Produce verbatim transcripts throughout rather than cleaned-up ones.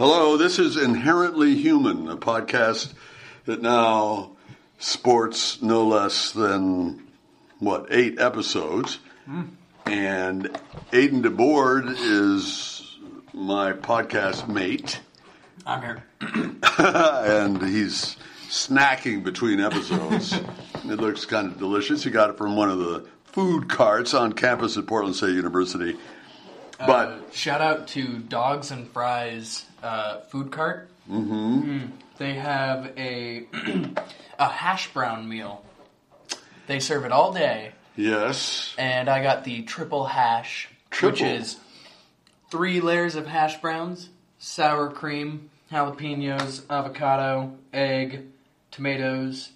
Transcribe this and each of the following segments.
Hello, this is Inherently Human, a podcast that now sports no less than, what, eight episodes. Mm. And Aiden DeBoard is my podcast mate. I'm here. And he's snacking between episodes. It looks kind of delicious. He got it from one of the food carts on campus at Portland State University. But uh, shout out to Dogs and Fries uh, food cart. Mm-hmm. Mm, they have a a hash brown meal. They serve it all day. Yes. And I got the triple hash, triple. which is three layers of hash browns, sour cream, jalapenos, avocado, egg, tomatoes,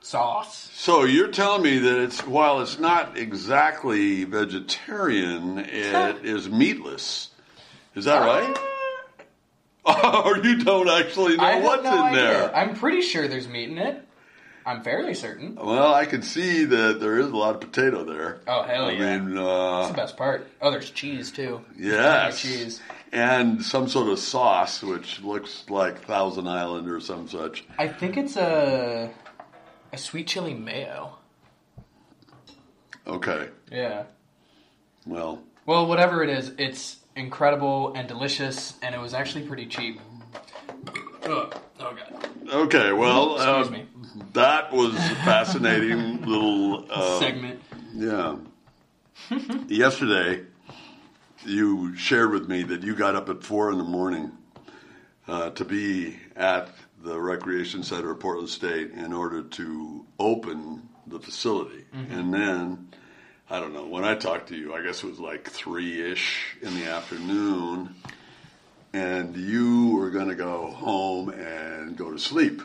sauce. So you're telling me that it's while it's not exactly vegetarian, it is meatless. Is that right? Or you don't actually know I what's no in idea. There. I'm pretty sure there's meat in it. I'm fairly certain. Well, I can see that there is a lot of potato there. Oh, hell I yeah. I mean, uh... That's the best part. Oh, there's cheese, too. Yes. Cheese. And some sort of sauce, which looks like Thousand Island or some such. I think it's a... a sweet chili mayo. Okay. Yeah. Well. Well, whatever it is, it's incredible and delicious, and it was actually pretty cheap. Oh, oh God. Okay, well, Excuse um, me. that was a fascinating little... Uh, segment. Yeah. Yesterday, you shared with me that you got up at four in the morning uh, to be at... the recreation center at Portland State in order to open the facility. Mm-hmm. And then, I don't know, when I talked to you, I guess it was like three-ish in the afternoon, and you were going to go home and go to sleep.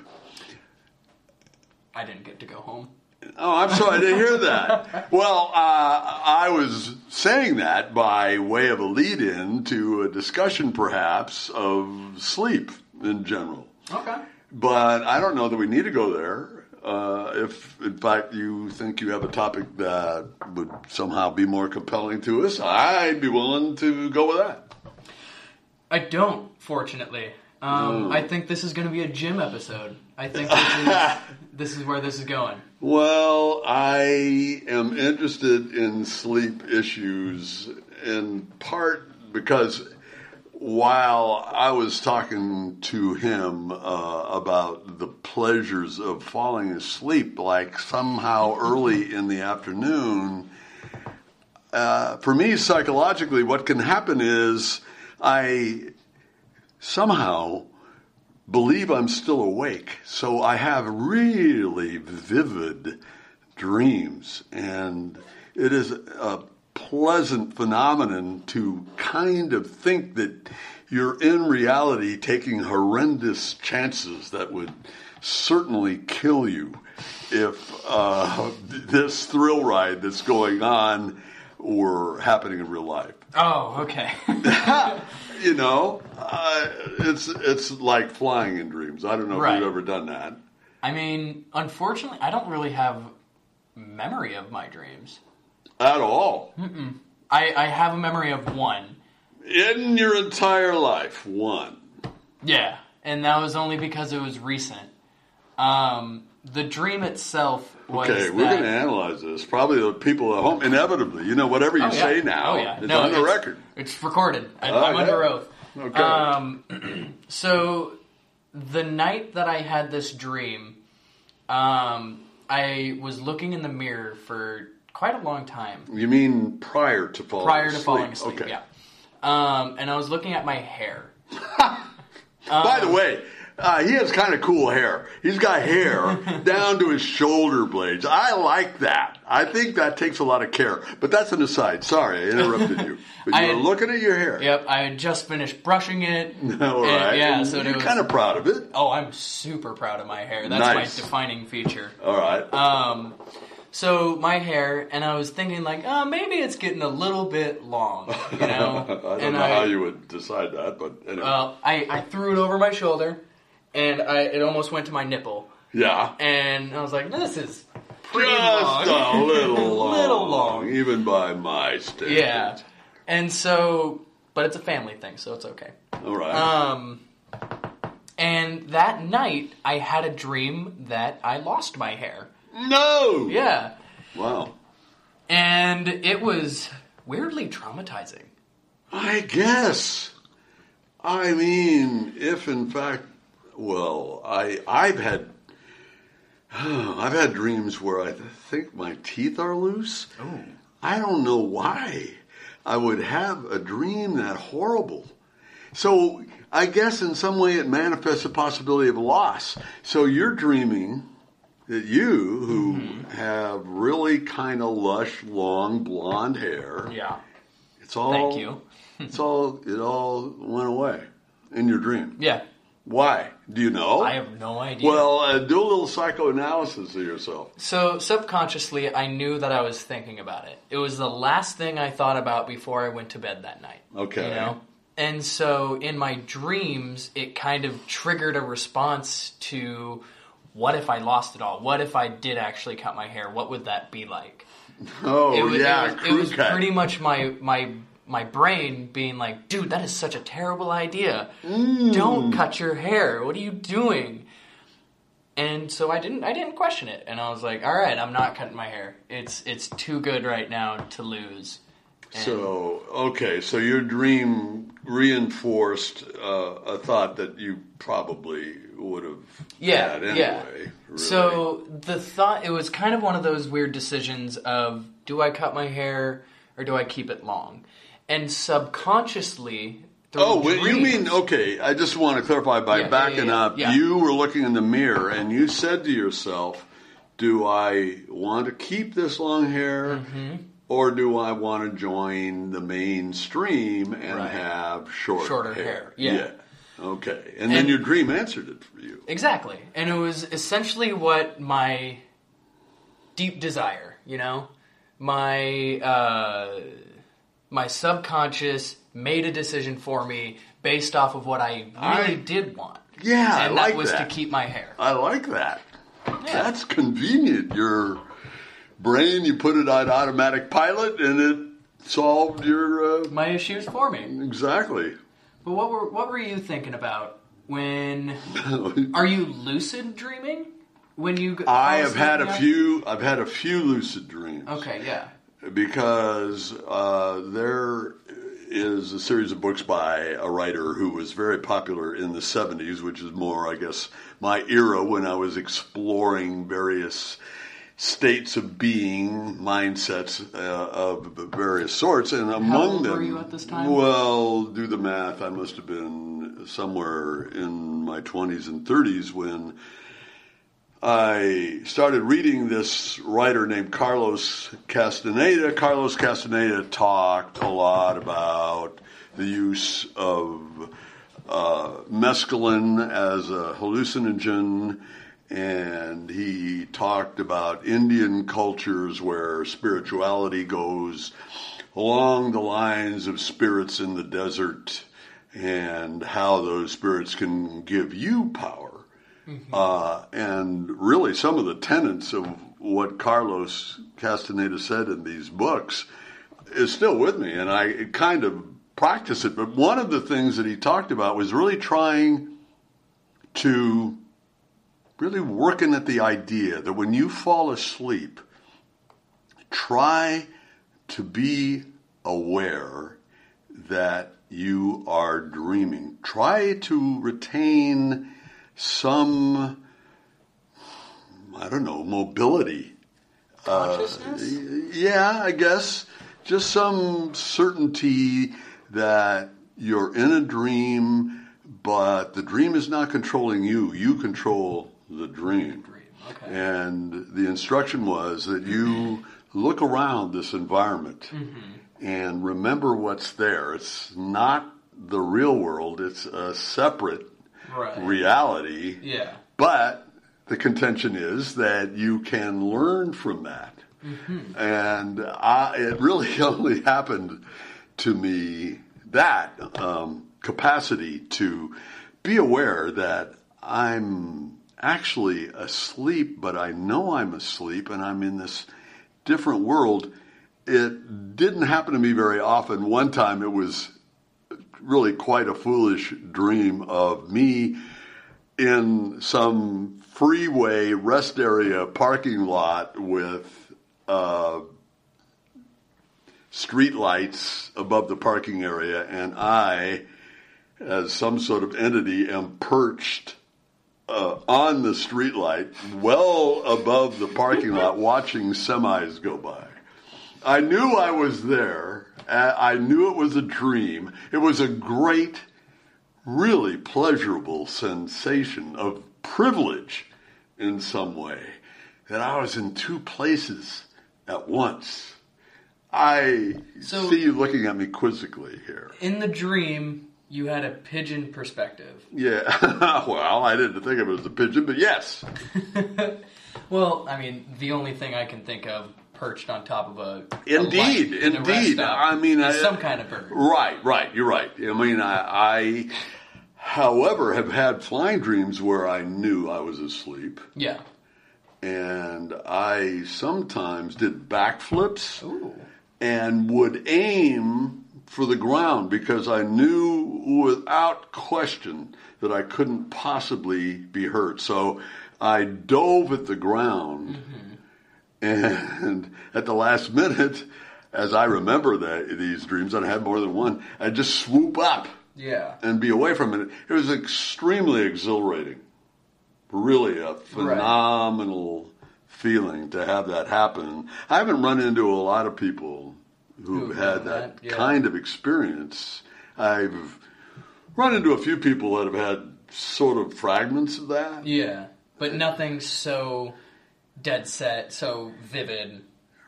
I didn't get to go home. Oh, I'm sorry, I didn't hear that. Well, uh, I was saying that by way of a lead-in to a discussion, perhaps, of sleep in general. Okay. But I don't know that we need to go there. Uh, if, in fact, you think you have a topic that would somehow be more compelling to us, I'd be willing to go with that. I don't, fortunately. Um, mm. I think this is going to be a gym episode. I think this is, this is where this is going. Well, I am interested in sleep issues in part because... while I was talking to him uh, about the pleasures of falling asleep, like somehow early in the afternoon, uh, for me psychologically, what can happen is I somehow believe I'm still awake. So I have really vivid dreams, and it is a pleasant phenomenon to kind of think that you're in reality taking horrendous chances that would certainly kill you if uh, this thrill ride that's going on were happening in real life. Oh, okay. You know, uh, it's it's like flying in dreams. I don't know if right. you've ever done that. I mean, unfortunately, I don't really have memory of my dreams. At all. Mm-mm. I, I have a memory of one. In your entire life, one. Yeah, and that was only because it was recent. Um, the dream itself was Okay, we're that... going to analyze this. Probably the people at home, inevitably. You know, whatever you oh, yeah. say now, oh, yeah. it's no, on the it's, record. It's recorded. I, oh, I'm yeah. under oath. Okay. Um, so, the night that I had this dream, um, I was looking in the mirror for... quite a long time. You mean prior to falling prior asleep? Prior to falling asleep, okay. yeah. Um, and I was looking at my hair. um, By the way, uh, he has kind of cool hair. He's got hair down to his shoulder blades. I like that. I think that takes a lot of care. But that's an aside. Sorry, I interrupted you. But you I, were looking at your hair. Yep, I had just finished brushing it. All and, right. Yeah, so You're kind of proud of it. Oh, I'm super proud of my hair. That's nice. My defining feature. All right. Um... So, my hair, and I was thinking, like, oh, maybe it's getting a little bit long, you know? I don't and know I, how you would decide that, but anyway. Well, I, I threw it over my shoulder, and I it almost went to my nipple. Yeah. And I was like, this is pretty Just long. a little long. a little long. Even by my standards. Yeah. And so, but it's a family thing, so it's okay. All right. Um, and that night, I had a dream that I lost my hair. No! Yeah. Wow. And it was weirdly traumatizing. I guess. I mean, if in fact, well, I, I've had... I've had dreams where I think my teeth are loose. Oh. I don't know why I would have a dream that horrible. So I guess in some way it manifests a possibility of loss. So you're dreaming that you, who mm-hmm. have really kind of lush, long, blonde hair. Yeah. It's all. Thank you. it's all. It all went away in your dream. Yeah. Why? Do you know? I have no idea. Well, uh, do a little psychoanalysis of yourself. So, subconsciously, I knew that I was thinking about it. It was the last thing I thought about before I went to bed that night. Okay. You know? And so, in my dreams, it kind of triggered a response to, what if I lost it all? What if I did actually cut my hair? What would that be like? Oh, it was, yeah. It was, it was pretty much my... my my brain being like, dude, that is such a terrible idea. Mm. Don't cut your hair. What are you doing? And so I didn't I didn't question it. And I was like, all right, I'm not cutting my hair. It's it's too good right now to lose. And so, okay, so your dream reinforced uh, a thought that you probably would have yeah, had anyway. Yeah. Really. So the thought, it was kind of one of those weird decisions of, do I cut my hair or do I keep it long? And subconsciously, through oh, dreams, you mean, okay, I just want to clarify by yeah, backing yeah, yeah, up. Yeah. You were looking in the mirror and you said to yourself, do I want to keep this long hair mm-hmm. or do I want to join the mainstream and right. have short shorter hair? hair. Yeah. yeah. Okay. And, and then your dream answered it for you. Exactly. And it was essentially what my deep desire, you know, my... Uh, My subconscious made a decision for me based off of what I really I, did want. Yeah, I like that. And that was to keep my hair. I like that. Yeah. That's convenient. Your brain, you put it on automatic pilot, and it solved your... Uh, my issues for me. Exactly. But what were what were you thinking about when... Are you lucid dreaming? When you? I have had a few. I've had a few lucid dreams. Okay, yeah. Because uh, there is a series of books by a writer who was very popular in the seventies, which is more, I guess, my era when I was exploring various states of being, mindsets uh, of various sorts. And among How old them, were you at this time? Well, do the math. I must have been somewhere in my twenties and thirties when I started reading this writer named Carlos Castaneda. Carlos Castaneda talked a lot about the use of uh, mescaline as a hallucinogen, and he talked about Indian cultures where spirituality goes along the lines of spirits in the desert and how those spirits can give you power. Mm-hmm. Uh, and really some of the tenets of what Carlos Castaneda said in these books is still with me, and I kind of practice it. But one of the things that he talked about was really trying to really working at the idea that when you fall asleep, try to be aware that you are dreaming. Try to retain some, I don't know, mobility. Consciousness? Uh, yeah, I guess. Just some certainty that you're in a dream, but the dream is not controlling you. You control the dream. dream. Okay. And the instruction was that you look around this environment mm-hmm. and remember what's there. It's not the real world. It's a separate Right. reality, yeah. But the contention is that you can learn from that, mm-hmm. and I, it really only happened to me that um, capacity to be aware that I'm actually asleep, but I know I'm asleep, and I'm in this different world. It didn't happen to me very often. One time it was really quite a foolish dream of me in some freeway rest area parking lot with uh, street lights above the parking area, and I, as some sort of entity, am perched uh, on the street light well above the parking lot watching semis go by. I knew I was there. I knew it was a dream. It was a great, really pleasurable sensation of privilege in some way, that I was in two places at once. I so, see you looking at me quizzically here. In the dream, you had a pigeon perspective. Yeah. Well, I didn't think of it as a pigeon, but yes. Well, I mean, the only thing I can think of perched on top of a indeed, a indeed. I mean, I, some kind of bird. Right, right. You're right. I mean, I, I, however, have had flying dreams where I knew I was asleep. Yeah, and I sometimes did backflips. Ooh. And would aim for the ground because I knew without question that I couldn't possibly be hurt. So I dove at the ground. Mm-hmm. And at the last minute, as I remember that, these dreams, and I had more than one, I'd just swoop up yeah. and be away from it. It was extremely exhilarating. Really a phenomenal right. feeling to have that happen. I haven't run into a lot of people who've, who've had that, that yeah. kind of experience. I've run into a few people that have had sort of fragments of that. Yeah, but nothing so dead set, so vivid.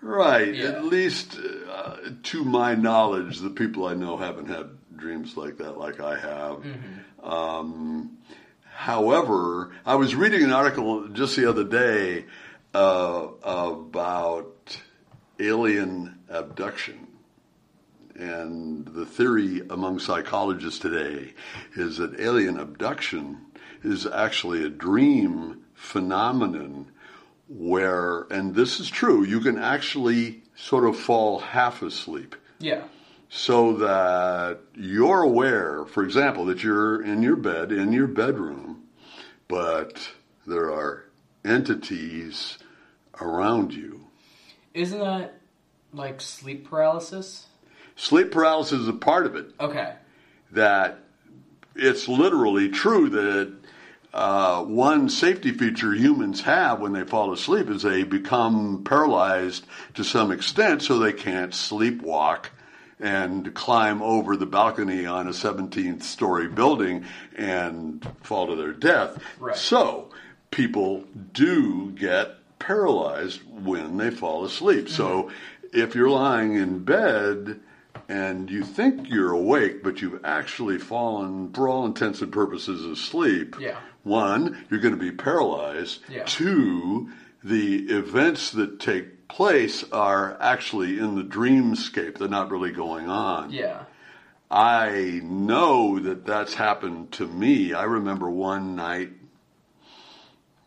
Right. Yeah. At least, uh, to my knowledge, the people I know haven't had dreams like that like I have. Mm-hmm. Um, however, I was reading an article just the other day uh, about alien abduction. And the theory among psychologists today is that alien abduction is actually a dream phenomenon where, and this is true, you can actually sort of fall half asleep. Yeah. So that you're aware, for example, that you're in your bed, in your bedroom, but there are entities around you. Isn't that like sleep paralysis? Sleep paralysis is a part of it. Okay. That it's literally true that Uh, one safety feature humans have when they fall asleep is they become paralyzed to some extent, so they can't sleepwalk and climb over the balcony on a seventeenth story building and fall to their death. Right. So people do get paralyzed when they fall asleep. Mm-hmm. So if you're lying in bed and you think you're awake, but you've actually fallen, for all intents and purposes, asleep. Yeah. One, you're going to be paralyzed. Yeah. Two, the events that take place are actually in the dreamscape. They're not really going on. Yeah. I know that that's happened to me. I remember one night,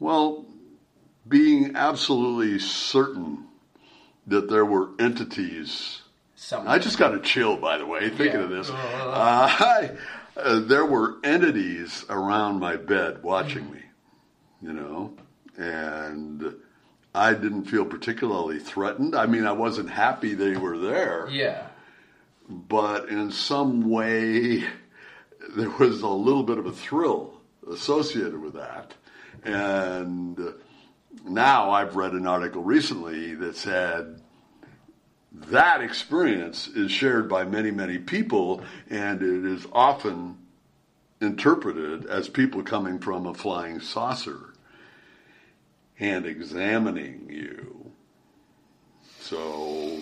well, being absolutely certain that there were entities. Something. I just got a chill, by the way, thinking yeah. of this. Uh, I, uh, there were entities around my bed watching mm-hmm. me, you know, and I didn't feel particularly threatened. I mean, I wasn't happy they were there. Yeah. But in some way, there was a little bit of a thrill associated with that. And now I've read an article recently that said that experience is shared by many, many people, and it is often interpreted as people coming from a flying saucer and examining you. So,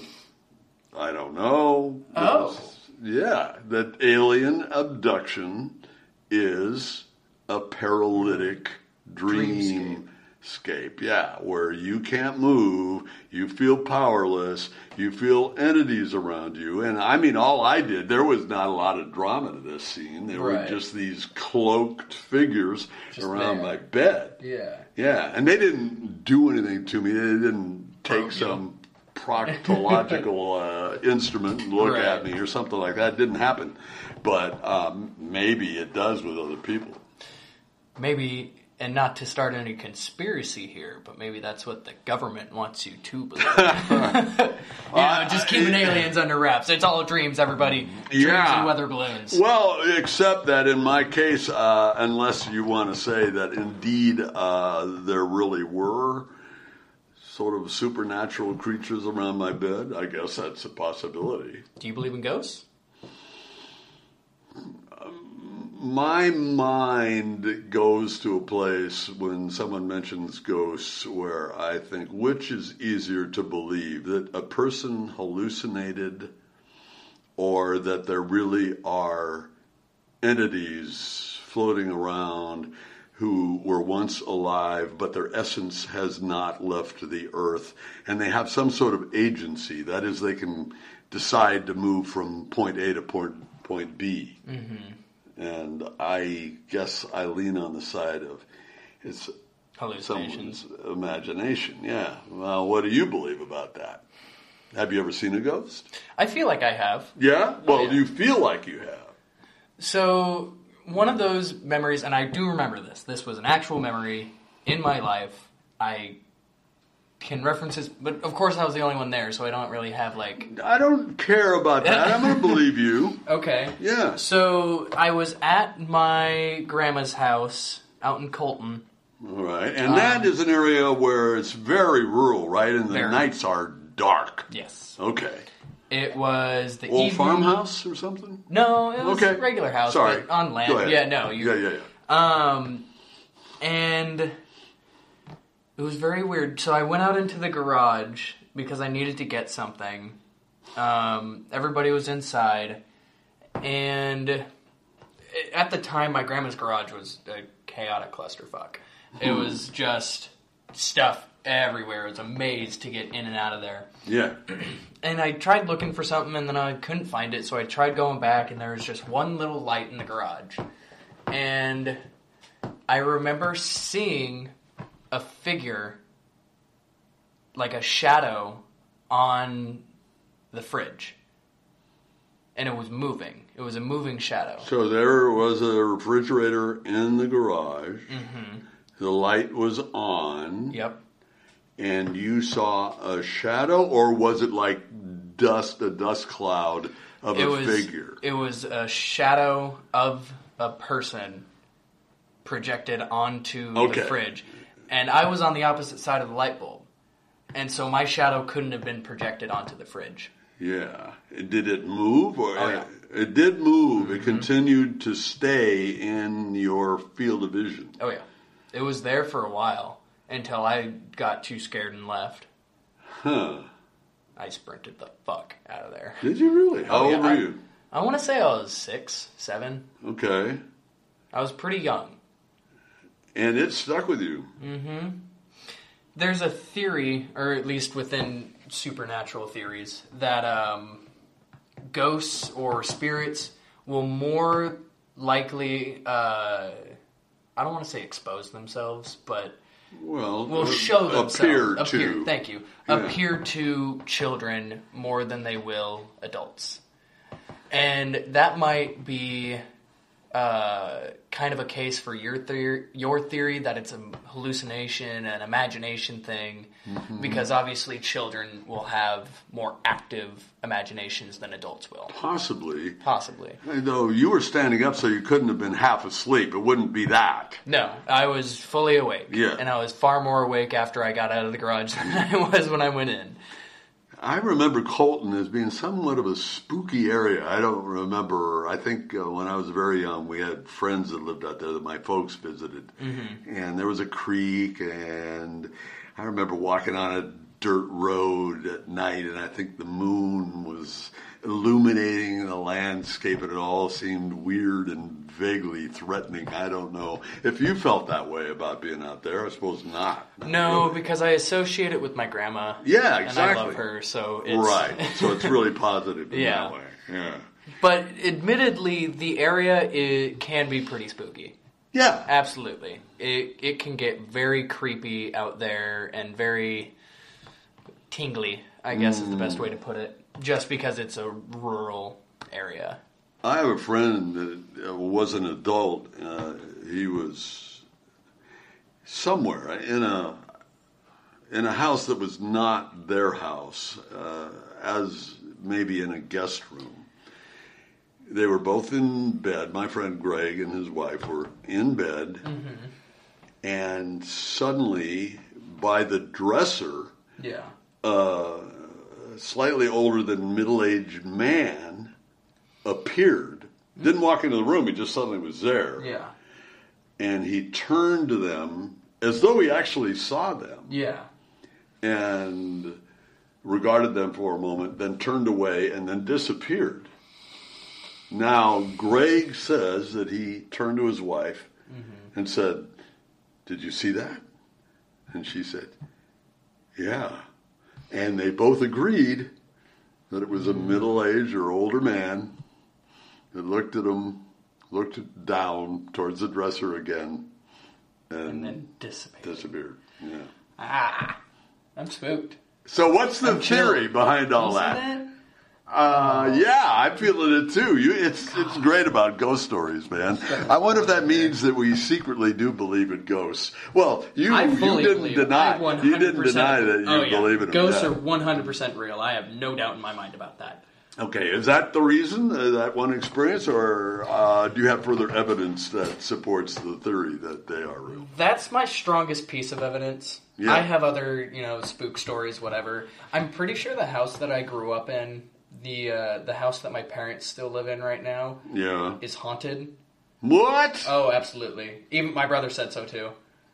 I don't know. Oh. Yeah, that alien abduction is a paralytic dream. Dreamscape. Scape, yeah, where you can't move, you feel powerless, you feel entities around you. And I mean, all I did, there was not a lot of drama to this scene. There right. were just these cloaked figures just around there. My bed. Yeah. Yeah, and they didn't do anything to me. They didn't take oh, some yeah. proctological uh, instrument and look right. at me or something like that. It didn't happen. But um, maybe it does with other people. Maybe, and not to start any conspiracy here, but maybe that's what the government wants you to believe. you know, just keeping aliens under wraps. It's all dreams, everybody. Dreams yeah. and weather balloons. Well, except that in my case, uh, unless you want to say that indeed uh, there really were sort of supernatural creatures around my bed, I guess that's a possibility. Do you believe in ghosts? My mind goes to a place when someone mentions ghosts where I think, which is easier to believe, that a person hallucinated or that there really are entities floating around who were once alive, but their essence has not left the earth, and they have some sort of agency. That is, they can decide to move from point A to point, point B. Mm-hmm. And I guess I lean on the side of it's someone's imagination. Yeah. Well, what do you believe about that? Have you ever seen a ghost? I feel like I have. Yeah? Well, do you feel like you have? So one of those memories, and I do remember this. This was an actual memory in my life. I can reference this, but of course I was the only one there, so I don't really have like... I don't care about that. I'm going to believe you. Okay. Yeah. So I was at my grandma's house out in Colton. All right. And um, that is an area where it's very rural, right? And the very. nights are dark. Yes. Okay. It was the Old evening... farmhouse or something? No, it was okay. a regular house. Sorry. But on land. Go ahead. Yeah, no. You... Yeah, yeah, yeah. Um, and... It was very weird. So I went out into the garage because I needed to get something. Um, everybody was inside. And at the time, my grandma's garage was a chaotic clusterfuck. It was just stuff everywhere. It was a maze to get in and out of there. Yeah. And I tried looking for something, and then I couldn't find it. So I tried going back, and there was just one little light in the garage. And I remember seeing... a figure, like a shadow, on the fridge. And it was moving. It was a moving shadow. So there was a refrigerator in the garage. Mm-hmm. The light was on. Yep. And you saw a shadow, or was it like dust, a dust cloud of it a was, figure? It was a shadow of a person projected onto okay. the fridge. And I was on the opposite side of the light bulb. And so my shadow couldn't have been projected onto the fridge. Yeah. Did it move? Or oh, yeah. it, it did move. Mm-hmm. It continued to stay in your field of vision. Oh, yeah. It was there for a while until I got too scared and left. Huh. I sprinted the fuck out of there. Did you really? How oh, yeah, old were I, you? I want to say I was six, seven. Okay. I was pretty young. And it stuck with you. Mm-hmm. There's a theory, or at least within supernatural theories, that um, ghosts or spirits will more likely, uh, I don't want to say expose themselves, but well, will show themselves. Appear, appear to. Thank you. Yeah. Appear to children more than they will adults. And that might be... Uh, kind of a case for your theory, your theory that it's a hallucination and imagination thing, mm-hmm. because obviously children will have more active imaginations than adults will. Possibly. Possibly. Though you were standing up, so you couldn't have been half asleep. It wouldn't be that. No, I was fully awake. Yeah. And I was far more awake after I got out of the garage than I was when I went in. I remember Colton as being somewhat of a spooky area. I don't remember. I think uh, when I was very young, we had friends that lived out there that my folks visited. Mm-hmm. And there was a creek, and I remember walking on a dirt road at night, and I think the moon was illuminating the landscape, and it all seemed weird and vaguely threatening. I don't know if you felt that way about being out there. I suppose not. not no, really. Because I associate it with my grandma. Yeah, exactly. And I love her, so it's... Right, so it's really positive in yeah. that way. Yeah. But admittedly, the area it can be pretty spooky. Yeah. Absolutely. It, it can get very creepy out there and very tingly. I guess mm. is the best way to put it, just because it's a rural area. I have a friend that was an adult. Uh, he was somewhere in a in a house that was not their house, uh, as maybe in a guest room. They were both in bed. My friend Greg and his wife were in bed. Mm-hmm. And suddenly, by the dresser, yeah. uh, a slightly older than middle-aged man appeared. Mm-hmm. Didn't walk into the room. He just suddenly was there. Yeah. And he turned to them as though he actually saw them. Yeah. And regarded them for a moment, then turned away, and then disappeared. Now, Greg says that he turned to his wife mm-hmm. and said, "Did you see that?" And she said, "Yeah." And they both agreed that it was a middle-aged or older man that looked at him, looked down towards the dresser again, and, and then disappeared. Disappeared. Yeah. Ah, I'm spooked. So what's the I'm theory chilled. behind all you that? See that? Uh, yeah, I'm feeling it too. You, it's God. It's great about ghost stories, man. I wonder if that means that we secretly do believe in ghosts. Well, you you didn't deny you didn't deny that you oh, yeah. believe in ghosts them. Ghosts yeah. are one hundred percent real. I have no doubt in my mind about that. Okay, is that the reason, uh, that one experience, or uh, do you have further evidence that supports the theory that they are real? That's my strongest piece of evidence. Yeah. I have other, you know, spook stories, whatever. I'm pretty sure the house that I grew up in, the uh, the house that my parents still live in right now, yeah. is haunted. What? Oh, absolutely. Even my brother said so too.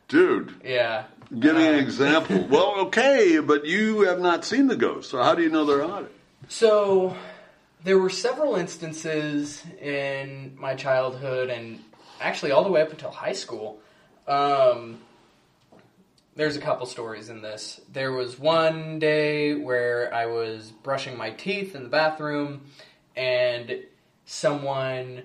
Dude. Yeah. Give me uh, an example. Well, okay, but you have not seen the ghost, so how do you know they're haunted? So there were several instances in my childhood, and actually all the way up until high school. Um, there's a couple stories in this. There was one day where I was brushing my teeth in the bathroom, and someone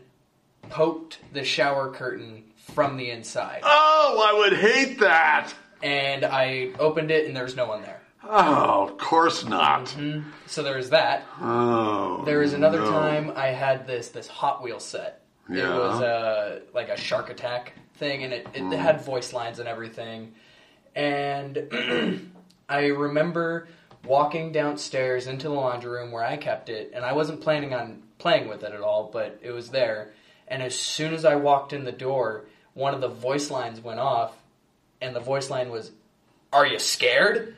poked the shower curtain from the inside. Oh, I would hate that! And I opened it, and there was no one there. Oh, of course not. Mm-hmm. So there was that. Oh, there was another no. time I had this this Hot Wheels set. Yeah. It was a, like a Shark Attack thing, and it, it mm. had voice lines and everything. And I remember walking downstairs into the laundry room where I kept it, and I wasn't planning on playing with it at all, but it was there. And as soon as I walked in the door, one of the voice lines went off, and the voice line was, "Are you scared?"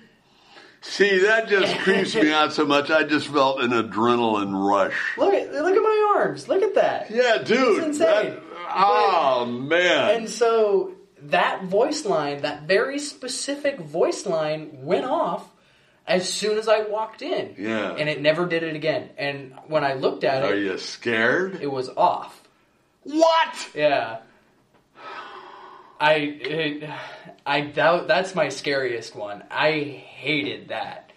See, that just creeps me out so much. I just felt an adrenaline rush. Look at look at my arms. Look at that. Yeah, dude. It's insane. That, oh, but, man. And so that voice line, that very specific voice line, went off as soon as I walked in. Yeah. And it never did it again. And when I looked at Are it... Are you scared? It was off. What? Yeah. I... It, I doubt that's my scariest one. I hated that.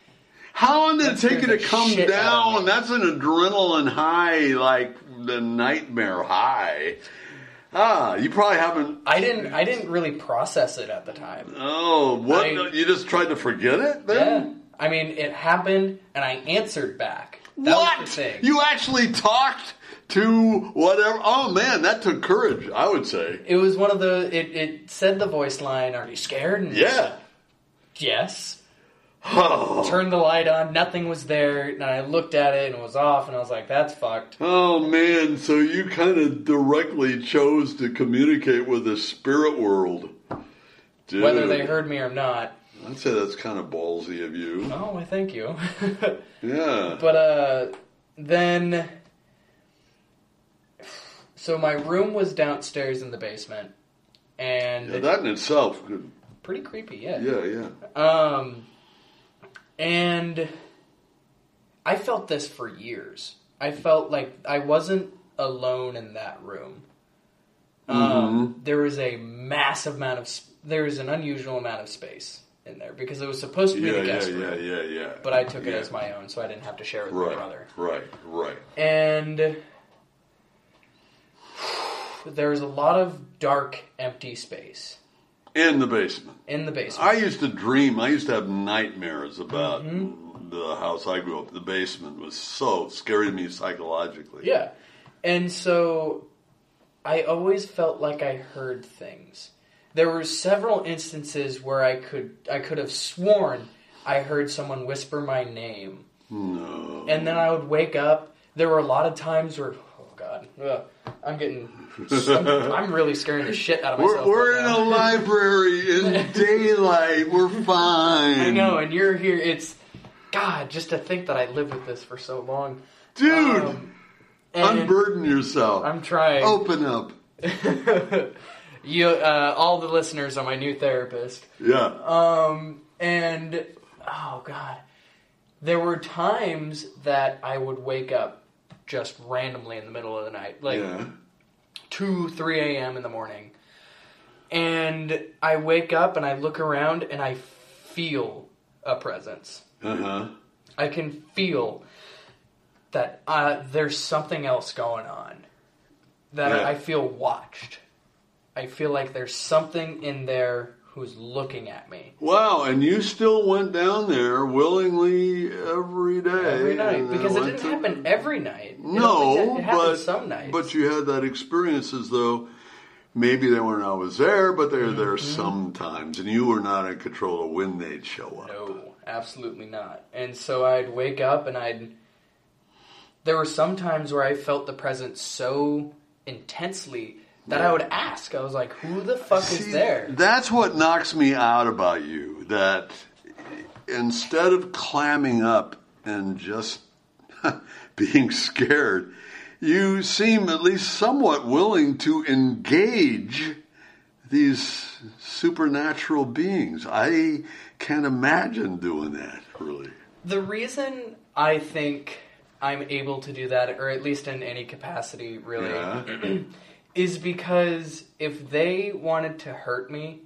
How long did that's it take you to come down? That's an adrenaline high, like the nightmare high. Ah, you probably haven't. I didn't. I didn't really process it at the time. Oh, what? I, you just tried to forget it then? Yeah. I mean, it happened, and I answered back. That what? Was the thing. You actually talked to whatever. Oh, man, that took courage, I would say. It was one of the, it, it said the voice line, "Are you scared?" And yeah. Yes. Oh. Turned the light on, nothing was there, and I looked at it and it was off, and I was like, that's fucked. Oh, man, so you kind of directly chose to communicate with the spirit world. Dude. Whether they heard me or not. I'd say that's kind of ballsy of you. Oh, well, thank you. Yeah. But uh, then... So my room was downstairs in the basement, and yeah, that in itself could pretty creepy, yeah. Yeah, yeah. Um, and I felt this for years. I felt like I wasn't alone in that room. Mm-hmm. Um, there was a massive amount of sp- there was an unusual amount of space in there because it was supposed to be yeah, the guest yeah, room. Yeah, yeah, yeah, yeah. But I took yeah. it as my own, so I didn't have to share it with right, my brother. Right, right, right. And there was a lot of dark, empty space. In the basement. In the basement. I used to dream. I used to have nightmares about mm-hmm. the house I grew up, the basement, was so scary to me psychologically. Yeah. And so I always felt like I heard things. There were several instances where I could I could have sworn I heard someone whisper my name. No. And then I would wake up. There were a lot of times where, oh God, ugh, I'm getting, I'm, I'm really scaring the shit out of myself. We're, we're right in now. A library in daylight. We're fine. I know, and you're here. It's, God, just to think that I lived with this for so long. Dude, um, unburden yourself. I'm trying. Open up. You, uh, all the listeners are my new therapist. Yeah. Um, and, oh God, there were times that I would wake up just randomly in the middle of the night, like yeah. two, three a.m. in the morning. And I wake up and I look around and I feel a presence. Uh-huh. I can feel that uh, there's something else going on, that yeah. I feel watched. I feel like there's something in there who's looking at me. Wow, and you still went down there willingly every day. Every night, because it didn't to... happen every night. No, it, it happened but, some nights. But you had that experience as though maybe they weren't always there, but they were mm-hmm. there sometimes, and you were not in control of when they'd show up. No, absolutely not. And so I'd wake up, and I'd... There were some times where I felt the presence so intensely that yeah. I would ask. I was like, who the fuck See, is there? That's what knocks me out about you, that instead of clamming up and just being scared, you seem at least somewhat willing to engage these supernatural beings. I can't imagine doing that, really. The reason I think I'm able to do that, or at least in any capacity, really, yeah. is because if they wanted to hurt me,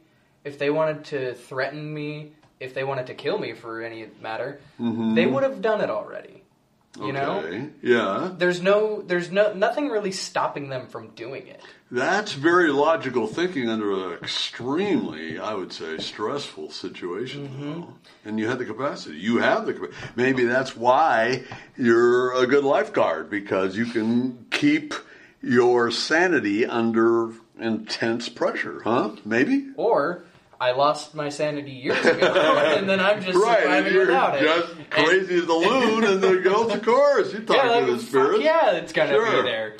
if they wanted to threaten me, if they wanted to kill me for any matter, mm-hmm. they would have done it already. You okay. know? Yeah. There's no, there's no, nothing really stopping them from doing it. That's very logical thinking under an extremely, I would say, stressful situation. Mm-hmm. And you had the capacity. You have the capacity. Maybe that's why you're a good lifeguard, because you can keep your sanity under intense pressure, huh? Maybe? Or I lost my sanity years ago, and then I'm just right, surviving you're without just it. Crazy and, as a loon, and then goes the chorus. You talk yeah, to the spirit. Yeah, it's gonna sure. be there.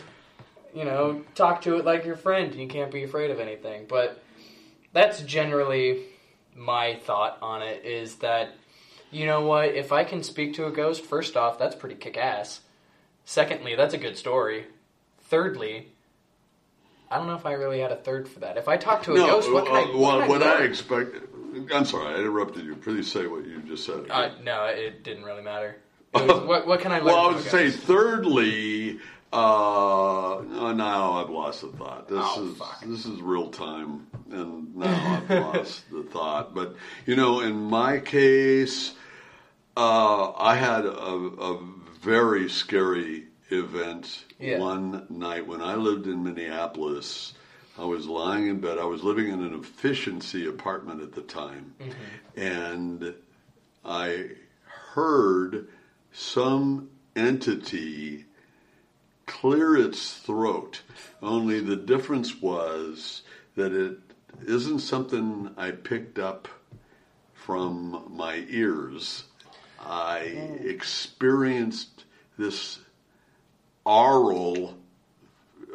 You know, talk to it like your friend. You can't be afraid of anything. But that's generally my thought on it, is that, you know what, if I can speak to a ghost, first off, that's pretty kick-ass. Secondly, that's a good story. Thirdly, I don't know if I really had a third for that. If I talk to a no, ghost, what can uh, I do? Well, what I, I expect... I'm sorry, I interrupted you. Please say what you just said. Uh, no, it didn't really matter. It was, what, what can I learn well, from I would say, ghost? Thirdly... Uh, now I've lost the thought. This oh, is fuck. This is real time, and now I've lost the thought. But, you know, in my case, uh, I had a, a very scary event yeah. one night when I lived in Minneapolis. I was lying in bed. I was living in an efficiency apartment at the time, mm-hmm. and I heard some entity clear its throat. Only the difference was that it isn't something I picked up from my ears. I experienced this aural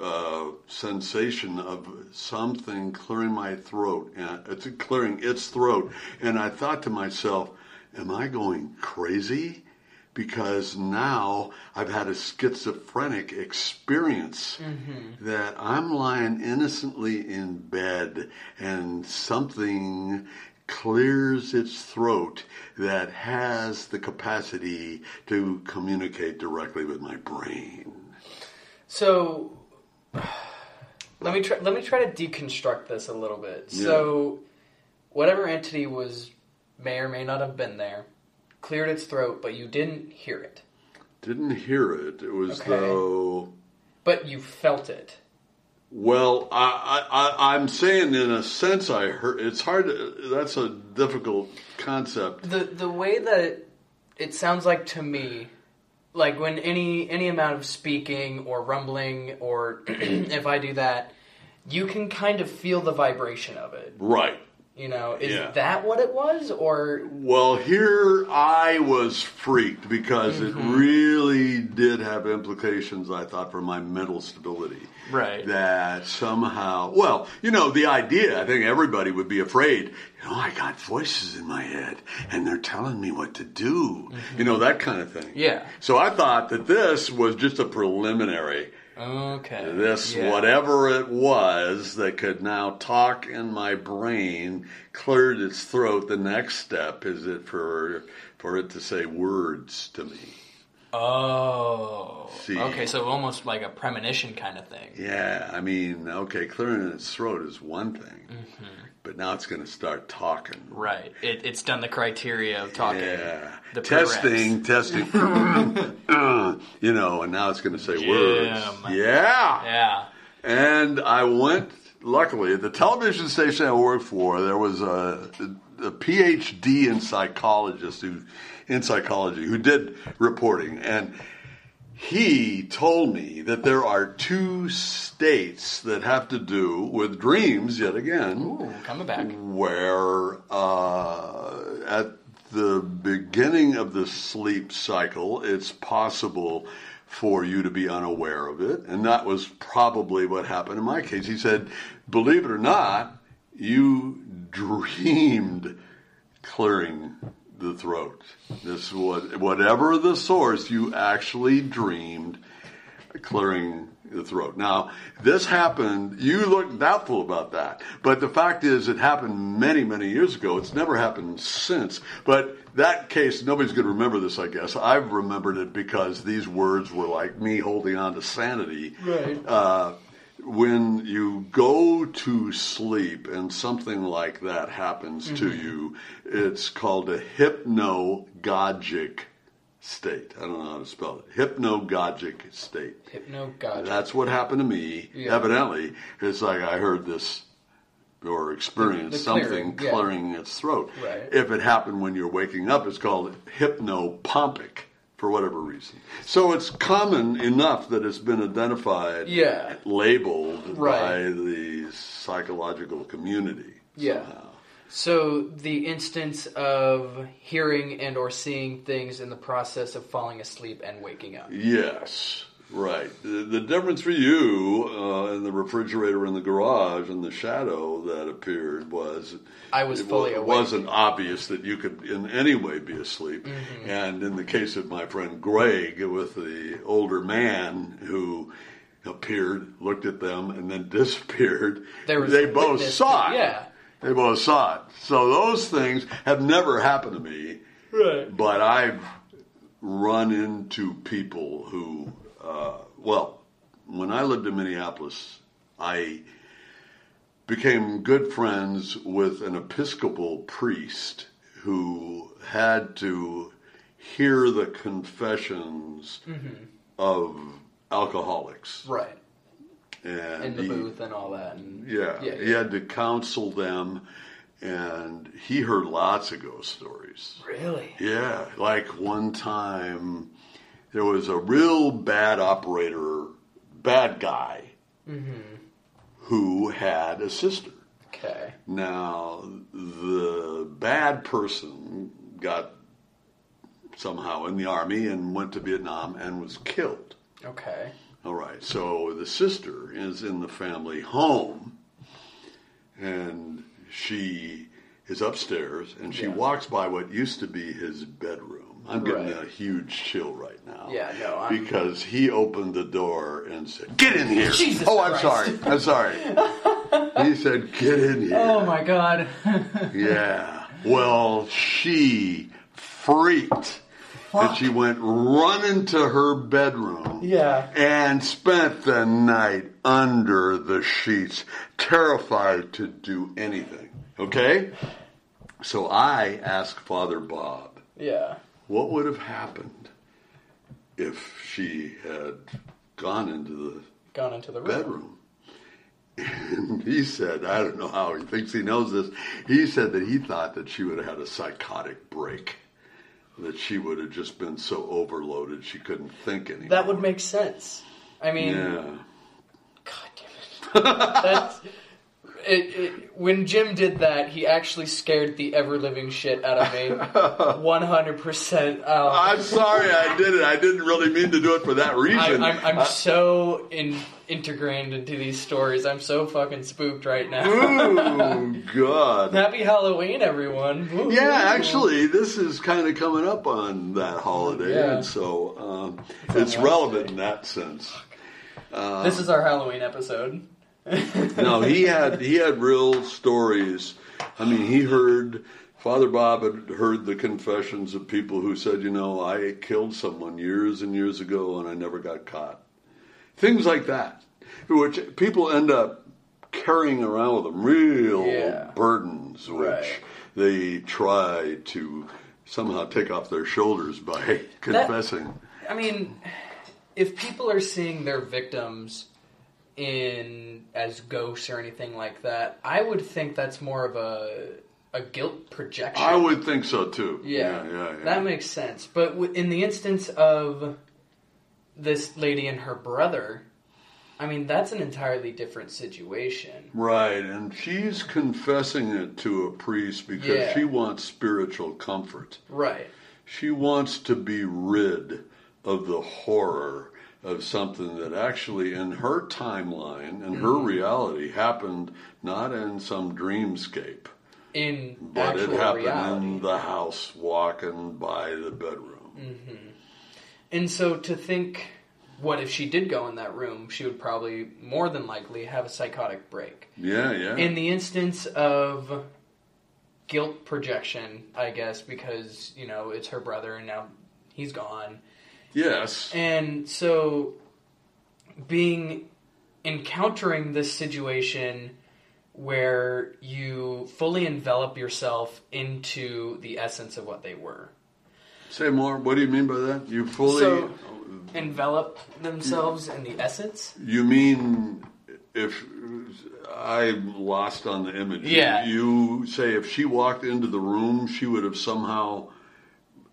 uh, sensation of something clearing my throat, and it's clearing its throat. And I thought to myself, am I going crazy? Because now I've had a schizophrenic experience mm-hmm. that I'm lying innocently in bed and something clears its throat that has the capacity to communicate directly with my brain. So let me try, let me try to deconstruct this a little bit. Yeah. So whatever entity was may or may not have been there cleared its throat, but you didn't hear it. Didn't hear it. It was okay. though... But you felt it. Well, I, I, I, I'm saying in a sense I heard... It's hard to... That's a difficult concept. The the way that it sounds like to me, like when any any amount of speaking or rumbling or if I do that, you can kind of feel the vibration of it. Right. You know, is yeah. that what it was, or? Well, here I was freaked because mm-hmm. it really did have implications, I thought, for my mental stability. Right. That somehow, well, you know, the idea, I think everybody would be afraid, you know, I got voices in my head, and they're telling me what to do. Mm-hmm. You know, that kind of thing. Yeah. So I thought that this was just a preliminary. Okay. This, yeah. whatever it was that could now talk in my brain, cleared its throat. The next step is it for for it to say words to me. Oh. See? Okay, so almost like a premonition kind of thing. Yeah, I mean, okay, clearing its throat is one thing, mm-hmm. but now it's going to start talking. Right. It, it's done the criteria of talking. Yeah. The testing, testing. You know, and now it's going to say Jim. Words. Yeah. Yeah. And I went, luckily, at the television station I worked for, there was a, a PhD in psychologist who... in psychology, who did reporting, and he told me that there are two states that have to do with dreams, yet again. Ooh, coming back. Where uh, at the beginning of the sleep cycle, it's possible for you to be unaware of it, and that was probably what happened in my case. He said, believe it or not, you dreamed clearing the throat. This what whatever the source, you actually dreamed clearing the throat. Now, this happened, you look doubtful about that, but the fact is it happened many, many years ago. It's never happened since. But that case, nobody's going to remember this, I guess. I've remembered it because these words were like me holding on to sanity. Right. Uh, when you go to sleep and something like that happens mm-hmm. to you, it's called a hypnagogic state. I don't know how to spell it. Hypnagogic state. Hypnagogic. That's what happened to me, yeah. evidently. It's like I heard this or experienced the, the something clearing, yeah. clearing its throat. Right. If it happened when you're waking up, it's called hypnopompic. For whatever reason. So it's common enough that it's been identified, yeah. labeled right. by the psychological community. Yeah. Somehow. So the instance of hearing and or seeing things in the process of falling asleep and waking up. Yes, right. The, the difference for you uh, in the refrigerator in the garage and the shadow that appeared was... I was fully awake. It wasn't obvious that you could in any way be asleep. Mm-hmm. And in the case of my friend Greg, with the older man who appeared, looked at them, and then disappeared, there was they both saw it. Yeah. They both saw it. So those things have never happened to me. Right. But I've run into people who... Uh, well, when I lived in Minneapolis, I became good friends with an Episcopal priest who had to hear the confessions mm-hmm. of alcoholics. Right. And in the he, booth and all that. And, yeah, yeah. He had to counsel them, and he heard lots of ghost stories. Really? Yeah. Like one time... there was a real bad operator, bad guy, mm-hmm. who had a sister. Okay. Now, the bad person got somehow in the army and went to Vietnam and was killed. Okay. All right. So the sister is in the family home, and she is upstairs, and she yeah. walks by what used to be his bedroom. I'm getting right. a huge chill right now. Yeah, no, I'm... because he opened the door and said, "Get in here!" Jesus oh, I'm Christ. sorry. I'm sorry. He said, "Get in here!" Oh my God. Yeah. Well, she freaked, Fuck. and she went running to her bedroom. Yeah. And spent the night under the sheets, terrified to do anything. Okay. So I asked Father Bob. Yeah. What would have happened if she had gone into the gone into the bedroom? And he said, I don't know how he thinks he knows this, he said that he thought that she would have had a psychotic break. that she would have just been so overloaded she couldn't think anymore. That would make sense. I mean, yeah. God damn it. That's, it, it, when Jim did that, he actually scared the ever-living shit out of me. one hundred percent. Um, I'm sorry I did it. I didn't really mean to do it for that reason. I, I'm, I'm uh, so in, integrated into these stories. I'm so fucking spooked right now. Ooh, God. Happy Halloween, everyone. Ooh. Yeah, actually, this is kind of coming up on that holiday, yeah. and so um, it's relevant day. in that sense. Um, this is our Halloween episode. No, he had he had real stories. I mean, he heard Father Bob had heard the confessions of people who said, you know, I killed someone years and years ago and I never got caught. Things like that, which people end up carrying around with them, real yeah. burdens, which right. they try to somehow take off their shoulders by that, confessing. I mean, if people are seeing their victims in as ghosts or anything like that, I would think that's more of a a guilt projection. I would think so too. Yeah, yeah, yeah, yeah. That makes sense. But w- in the instance of this lady and her brother, I mean, that's an entirely different situation. Right, and she's confessing it to a priest because yeah. she wants spiritual comfort. Right. She wants to be rid of the horror of something that actually, in her timeline, in mm. her reality, happened not in some dreamscape. In But actual it happened reality. in the house, walking by the bedroom. Mm-hmm. And so to think, what if she did go in that room? She would probably, more than likely, have a psychotic break. Yeah, yeah. In the instance of guilt projection, I guess, because, you know, it's her brother and now he's gone. Yes. And so being encountering this situation where you fully envelop yourself into the essence of what they were. Say more. What do you mean by that? You fully so, envelop themselves you, in the essence? You mean if I'm lost on the image. Yeah. You, you say if she walked into the room, she would have somehow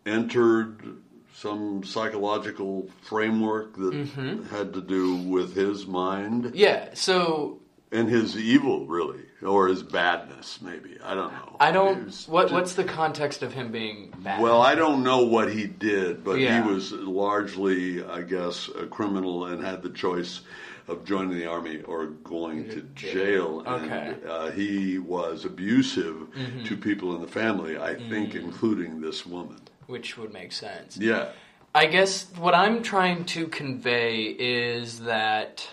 entered some psychological framework that mm-hmm. had to do with his mind. Yeah, so... And his evil, really. Or his badness, maybe. I don't know. I don't... What, just, what's the context of him being bad? Well, I don't know what he did, but yeah. he was largely, I guess, a criminal and had the choice of joining the army or going to jail. Okay. And, uh, he was abusive mm-hmm. to people in the family, I think, mm. including this woman. Which would make sense. Yeah. I guess what I'm trying to convey is that,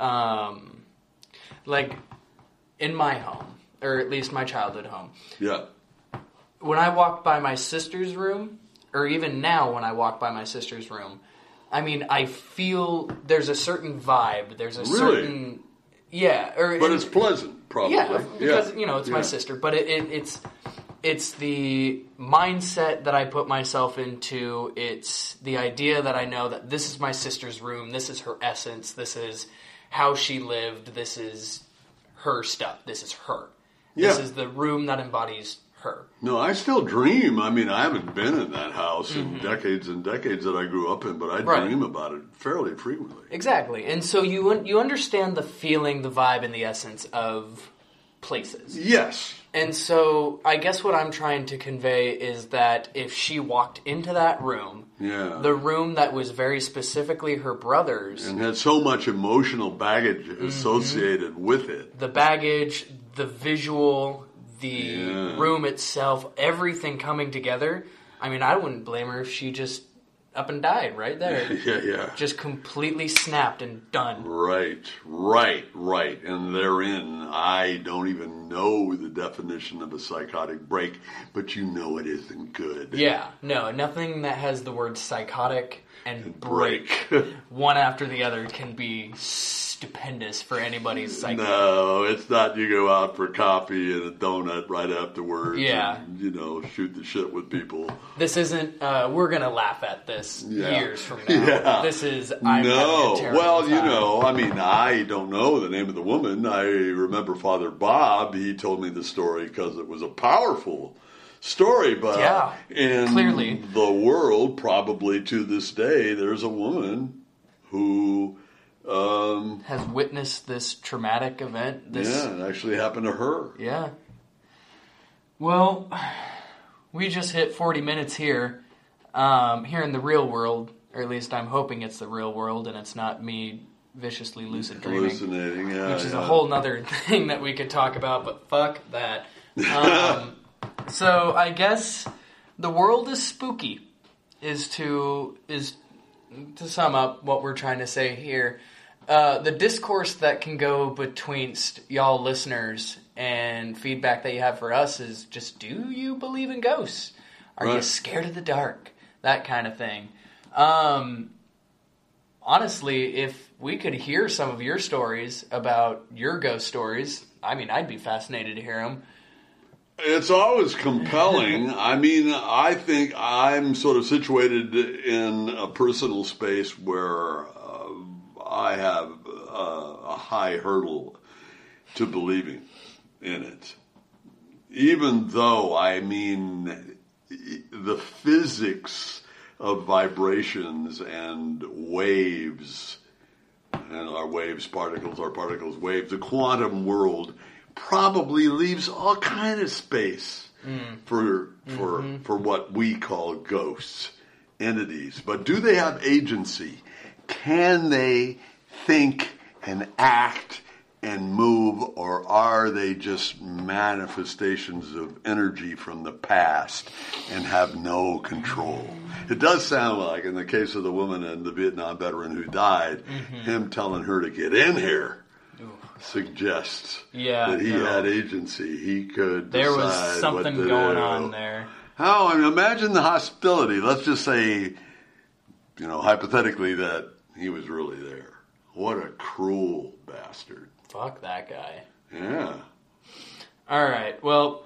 um, like, in my home, or at least my childhood home. Yeah. When I walked by my sister's room, or even now when I walk by my sister's room, I mean, I feel there's a certain vibe. There's a really? certain... Yeah. Or, but it's pleasant, probably. Yeah, because, yeah. you know, it's yeah. my sister. But it, it, it's... It's the mindset that I put myself into. It's the idea that I know that this is my sister's room. This is her essence. This is how she lived. This is her stuff. This is her. Yeah. This is the room that embodies her. No, I still dream. I mean, I haven't been in that house mm-hmm. in decades and decades that I grew up in, but I right. dream about it fairly frequently. Exactly. And so you you understand the feeling, the vibe, and the essence of places. Yes. And so I guess what I'm trying to convey is that if she walked into that room, yeah. the room that was very specifically her brother's... And had so much emotional baggage mm-hmm. associated with it. The baggage, the visual, the yeah. room itself, everything coming together. I mean, I wouldn't blame her if she just up and died right there. Yeah, yeah. Just completely snapped and done. Right, right, right. And therein, I don't even know the definition of a psychotic break, but you know it isn't good. Yeah, no, nothing that has the word psychotic and break, break. one after the other can be stupendous for anybody's psyche. No, it's not you go out for coffee and a donut right afterwards. Yeah. And, you know, shoot the shit with people. This isn't, uh, we're going to laugh at this yeah. years from now. Yeah. This is, I'm No, well, time. you know, I mean, I don't know the name of the woman. I remember Father Bob. He told me the story because it was a powerful story, but yeah, in clearly. the world, probably to this day, there's a woman who um, has witnessed this traumatic event. This, yeah, it actually happened to her. Yeah. Well, we just hit forty minutes here, um, here in the real world, or at least I'm hoping it's the real world and it's not me viciously lucid dreaming. Hallucinating, yeah. Which is yeah. a whole nother thing that we could talk about, but fuck that. Um, so I guess the world is spooky, is to is to sum up what we're trying to say here. Uh, the discourse that can go betweenst y'all listeners and feedback that you have for us is just, do you believe in ghosts? Are right. you scared of the dark? That kind of thing. Um, honestly, if we could hear some of your stories about your ghost stories, I mean, I'd be fascinated to hear them. It's always compelling. I mean, I think I'm sort of situated in a personal space where uh, I have uh, a high hurdle to believing in it. Even though, I mean, the physics of vibrations and waves, and our waves, particles, our particles, waves, the quantum world probably leaves all kind of space mm. for for mm-hmm. for what we call ghosts, entities. But do they have agency? Can they think and act and move, or are they just manifestations of energy from the past and have no control? It does sound like, in the case of the woman and the Vietnam veteran who died, mm-hmm. him telling her to get in here Ooh. suggests yeah, that he no. had agency. He could there decide was something what going do. on there. How? I mean, imagine the hostility. Let's just say, you know, hypothetically, that he was really there. What a cruel bastard. Fuck that guy. Yeah. All right. Well,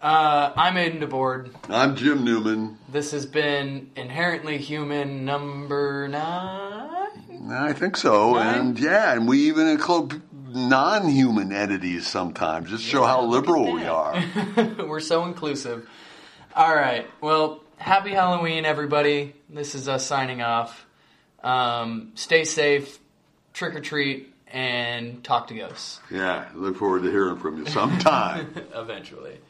uh, I'm Aiden DeBoard. I'm Jim Newman. This has been Inherently Human number nine? I think so. Nine? And yeah, and we even include non-human entities sometimes. Just yeah, show how liberal we are. We're so inclusive. All right. Well, happy Halloween, everybody. This is us signing off. Um, stay safe. Trick or treat. And talk to ghosts. Yeah, look forward to hearing from you sometime. Eventually.